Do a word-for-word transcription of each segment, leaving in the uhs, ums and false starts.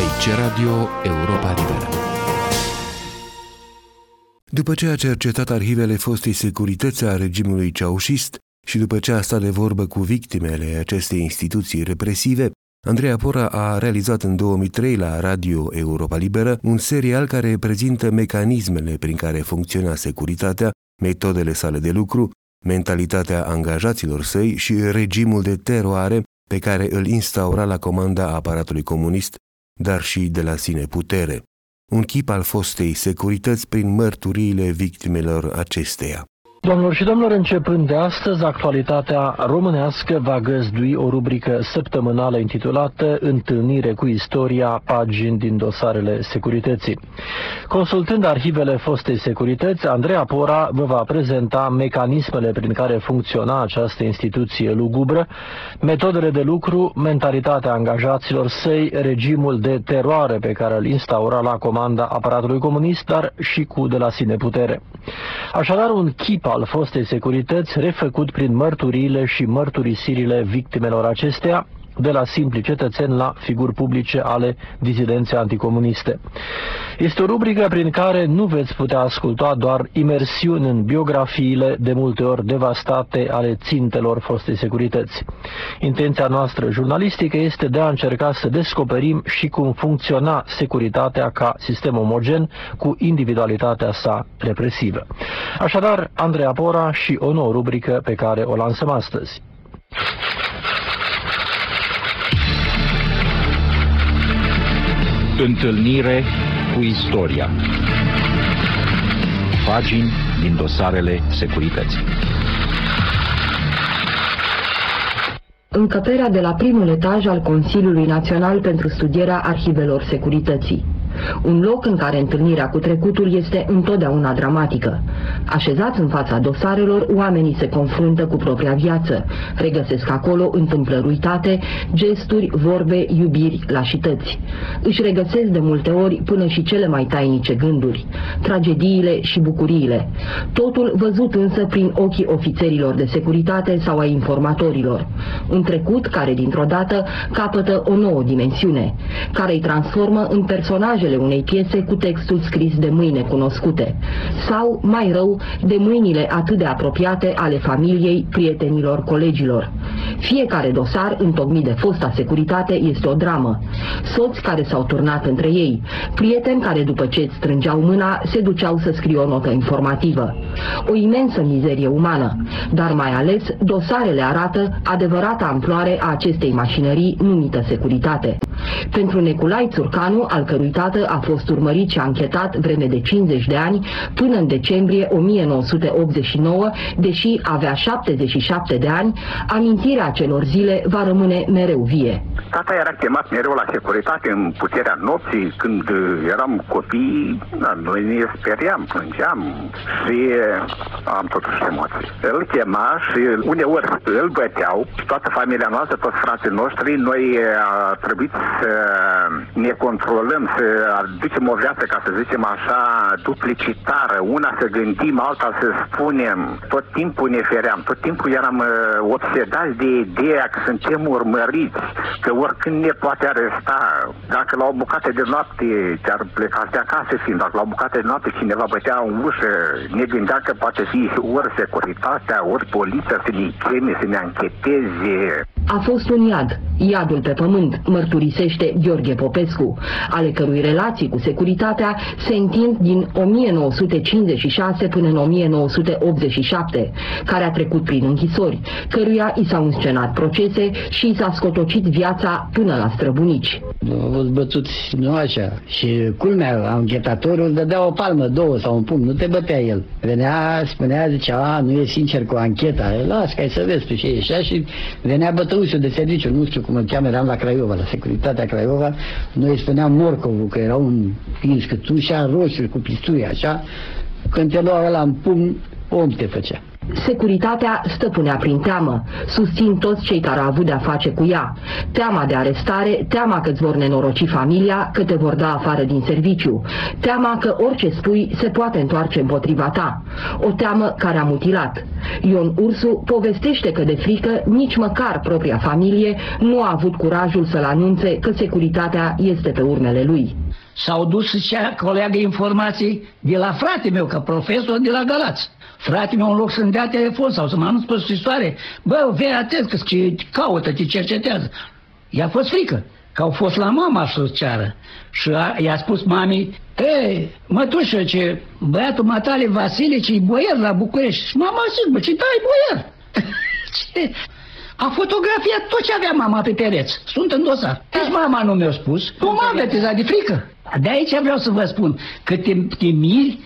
Aici Radio Europa Liberă. După ce a cercetat arhivele fostei securități a regimului ceaușist și după ce a stat de vorbă cu victimele acestei instituții represive, Andreea Pora a realizat în două mii trei la Radio Europa Liberă un serial care prezintă mecanismele prin care funcționa securitatea, metodele sale de lucru, mentalitatea angajaților săi și regimul de teroare pe care îl instaura la comanda aparatului comunist, dar și de la sine putere. Un chip al fostei securități prin mărturiile victimelor acesteia. Domnilor și domnilor, începând de astăzi, actualitatea românească va găzdui o rubrică săptămânală intitulată Întâlnire cu istoria, pagini din dosarele securității. Consultând arhivele fostei securități, Andreea Pora vă va prezenta mecanismele prin care funcționa această instituție lugubră, metodele de lucru, mentalitatea angajaților săi, regimul de teroare pe care îl instaura la comanda aparatului comunist, dar și cu de la sine putere. Așadar, un chip al fostei securități refăcut prin mărturiile și mărturisirile victimelor acesteia, de la simpli cetățeni la figuri publice ale dizidenței anticomuniste. Este o rubrică prin care nu veți putea asculta doar imersiuni în biografiile de multe ori devastate ale țintelor fostei securități. Intenția noastră jurnalistică este de a încerca să descoperim și cum funcționa securitatea ca sistem omogen cu individualitatea sa represivă. Așadar, Andreea Pora și o nouă rubrică pe care o lansăm astăzi. Întâlnire cu istoria. Pagini din dosarele securității. Încăperea de la primul etaj al Consiliului Național pentru Studierea Arhivelor Securității. Un loc în care întâlnirea cu trecutul este întotdeauna dramatică. Așezați în fața dosarelor, oamenii se confruntă cu propria viață. Regăsesc acolo întâmplări uitate, gesturi, vorbe, iubiri, lașități. Își regăsesc de multe ori până și cele mai tainice gânduri, tragediile și bucuriile. Totul văzut însă prin ochii ofițerilor de securitate sau ai informatorilor. Un trecut care dintr-o dată capătă o nouă dimensiune, care îi transformă în personajele unei piese cu textul scris de mâini necunoscute, sau, mai rău, de mâinile atât de apropiate ale familiei, prietenilor, colegilor. Fiecare dosar întocmit de fosta securitate este o dramă. Soți care s-au turnat între ei, prieteni care după ce îți strângeau mâna se duceau să scrie o notă informativă. O imensă mizerie umană, dar mai ales dosarele arată adevărata amploare a acestei mașinării numită securitate. Pentru Neculai Țurcanu, al cărui tată a fost urmărit și anchetat vreme de cincizeci de ani până în decembrie o mie nouă sute optzeci și nouă, deși avea șaptezeci și șapte de ani, amintirea acelor zile va rămâne mereu vie. Tata era chemat mereu la securitate în puterea nopții, când eram copii, noi ne speriam, plângeam și am totuși emoții. Îl chema și uneori îl băteau, toată familia noastră, toți frații noștri, noi a trebuit să ne controlăm, să aducem o viață, ca să zicem așa, duplicitară. Una să gândim, alta să spunem. Tot timpul ne feream, tot timpul eram obsedați de ideea că suntem urmăriți, că oricând ne poate aresta. Dacă la o bucată de noapte te-ar pleca de acasă, fiind, dacă la o bucată de noapte cineva bătea în ușă, ne gândeam că poate fi ori securitatea, ori poliția să ne cheme, să ne ancheteze. A fost un iad, iadul pe pământ, mărturisește Gheorghe Popescu, ale cărui relații cu securitatea se întind din o mie nouă sute cincizeci și șase până în o mie nouă sute optzeci și șapte, care a trecut prin închisori, căruia i s-au înscenat procese și i s-a scotocit viața până la străbunici. Au fost bătuți, nu așa, și culmea, anchetatorul îți dădea o palmă, două sau un pumn, nu te bătea el. Venea, spunea, zicea, nu e sincer cu ancheta, las că ai să vezi tu ce e, și așa, și venea bătăușul de serviciu, nu știu cum îl cheamă, eram la Craiova, la securitatea Craiova, noi spuneam morcovul, că era un pins cât ușa roșu cu pistui, așa, când te lua ăla în pumn, om te făcea. securitatea stăpunea prin teamă. Susțin toți cei care au avut de-a face cu ea. Teama de arestare, teama că îți vor nenoroci familia, că te vor da afară din serviciu. Teama că orice spui se poate întoarce împotriva ta. O teamă care a mutilat. Ion Ursu povestește că de frică nici măcar propria familie nu a avut curajul să-l anunțe că securitatea este pe urmele lui. S-au dus, zicea colegă, informații de la frate meu, ca profesor de la Galați. Frate meu, în loc să-mi dea telefon sau să mă anunț pe scrisoare, bă, vei atent că te caută, te cercetează. I-a fost frică că au fost la mama să ceară. Și i-a spus mamei, e, mătușă, ce băiatul matale Vasile, ce-i boier la București. Și mama a zis, bă, ce dai boier? ce? A fotografiat tot ce avea mama pe pereți. Sunt în dosar. Deci mama nu mi-a spus. Nu m-a avertizat de frică. De aici vreau să vă spun că te, te miri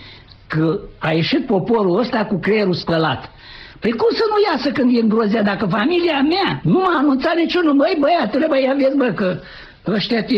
că a ieșit poporul ăsta cu creierul spălat. Păi cum să nu iasă când e în grozea? Dacă familia mea nu m-a anunțat niciunul, băi băiatule, băi, ia vezi, bă, că ăștia te,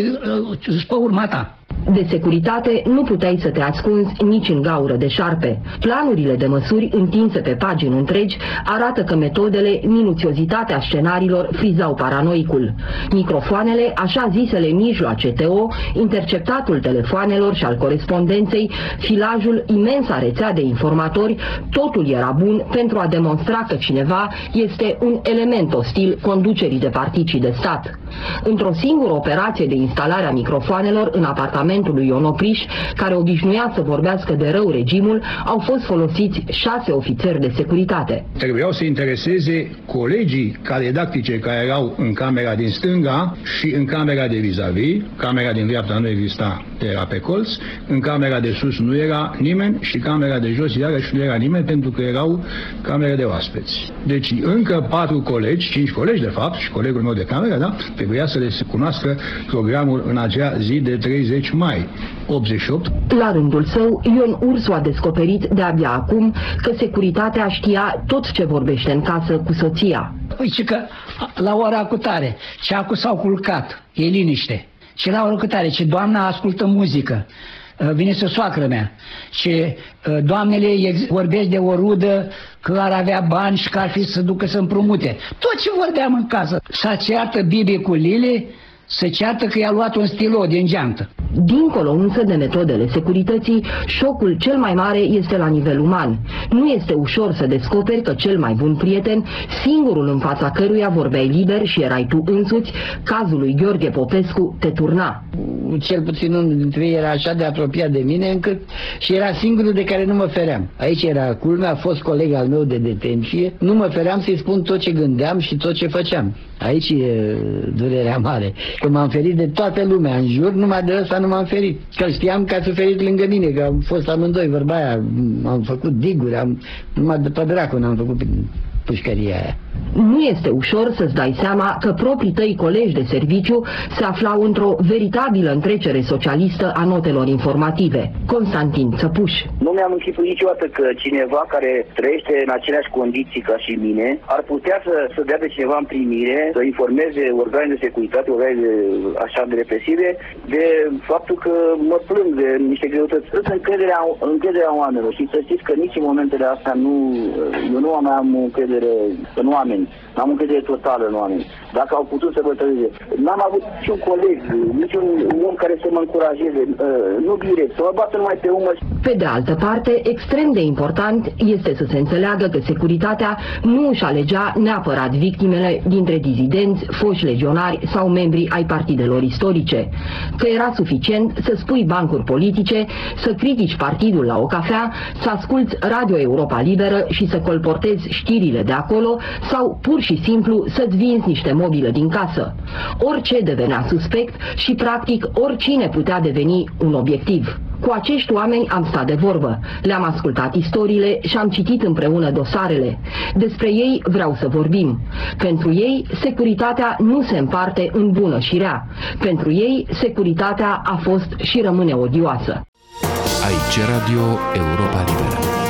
îți pe urma ta. De securitate nu puteai să te ascunzi nici în gaură de șarpe. Planurile de măsuri întinse pe pagini întregi arată că metodele, minuțiozitatea scenariilor frizau paranoicul. Microfoanele, așa zisele mijloace T O, interceptatul telefoanelor și al corespondenței, filajul, imensa rețea de informatori, totul era bun pentru a demonstra că cineva este un element ostil conducerii de particii de stat. Într-o singură operație de instalare a microfoanelor în apartament lui Ionopriș, care obișnuia să vorbească de rău regimul, au fost folosiți șase ofițeri de securitate. Trebuiau să intereseze colegii caledactice care erau în camera din stânga și în camera de vis-a-vis. Camera din dreapta nu exista, era pe colț, în camera de sus nu era nimeni și camera de jos iarăși nu era nimeni, pentru că erau camere de oaspeți. Deci încă patru colegi, cinci colegi de fapt, și colegul meu de cameră, da, trebuia să le cunoască programul în acea zi de treizeci mai optzeci și opt. La rândul său, Ion Ursu a descoperit de-abia acum că securitatea știa tot ce vorbește în casă cu soția. Uite că la ora cu tare, ceacu s-au culcat, e liniște. Ce la ora cu tare, ce doamna ascultă muzică, vine să soacră mea, ce doamnele vorbești de o rudă că ar avea bani și că ar fi să ducă să împrumute. Tot ce vorbeam în casă. S-a ceartă Bibi cu Lili, se ceartă că i-a luat un stilou din geantă. Dincolo însă de metodele securității, șocul cel mai mare este la nivel uman. Nu este ușor să descoperi că cel mai bun prieten, singurul în fața căruia vorbeai liber și erai tu însuți, cazul lui Gheorghe Popescu te turna. Cel puțin unul dintre ei era așa de apropiat de mine încât și era singurul de care nu mă feream. Aici era culmea, a fost coleg al meu de detenție, nu mă feream să-i spun tot ce gândeam și tot ce făceam. Aici e durerea mare, că m-am ferit de toată lumea în jur, numai de ăsta nu m-am ferit, că știam că a suferit lângă mine, că am fost amândoi, vorba aia, am făcut diguri, am, numai de pe dracu n-am făcut pușcăria aia. Nu este ușor să-ți dai seama că proprii tăi colegi de serviciu se aflau într-o veritabilă întrecere socialistă a notelor informative. Constantin Țăpuș. Nu mi-am închipuit niciodată că cineva care trăiește în aceleași condiții ca și mine ar putea să, să dea de cineva în primire, să informeze organele de securitate, organele așa de represive, de faptul că mă plâng de niște greutăți. Însă încrederea, încrederea oamenilor. Și să știți că nici în momentele astea nu, eu nu mai am încredere în oameni. N-am încredere totală în oameni. Dacă au putut să bătăleze. N-am avut niciun coleg, niciun om care să mă încurajeze, nu direct, să mă bată numai pe umăr. Pe de altă parte, extrem de important este să se înțeleagă că securitatea nu își alegea neapărat victimele dintre dizidenți, foști legionari sau membri ai partidelor istorice. Că era suficient să spui bancuri politice, să critici partidul la o cafea, să asculți Radio Europa Liberă și să colportezi știrile de acolo sau pur și simplu să-ți vinzi niște mobile din casă. Orice devenea suspect și practic oricine putea deveni un obiectiv. Cu acești oameni am stat de vorbă, le-am ascultat istoriile și am citit împreună dosarele. Despre ei vreau să vorbim. Pentru ei, securitatea nu se împarte în bună și rea. Pentru ei, securitatea a fost și rămâne odioasă. Aici Radio Europa Liberă.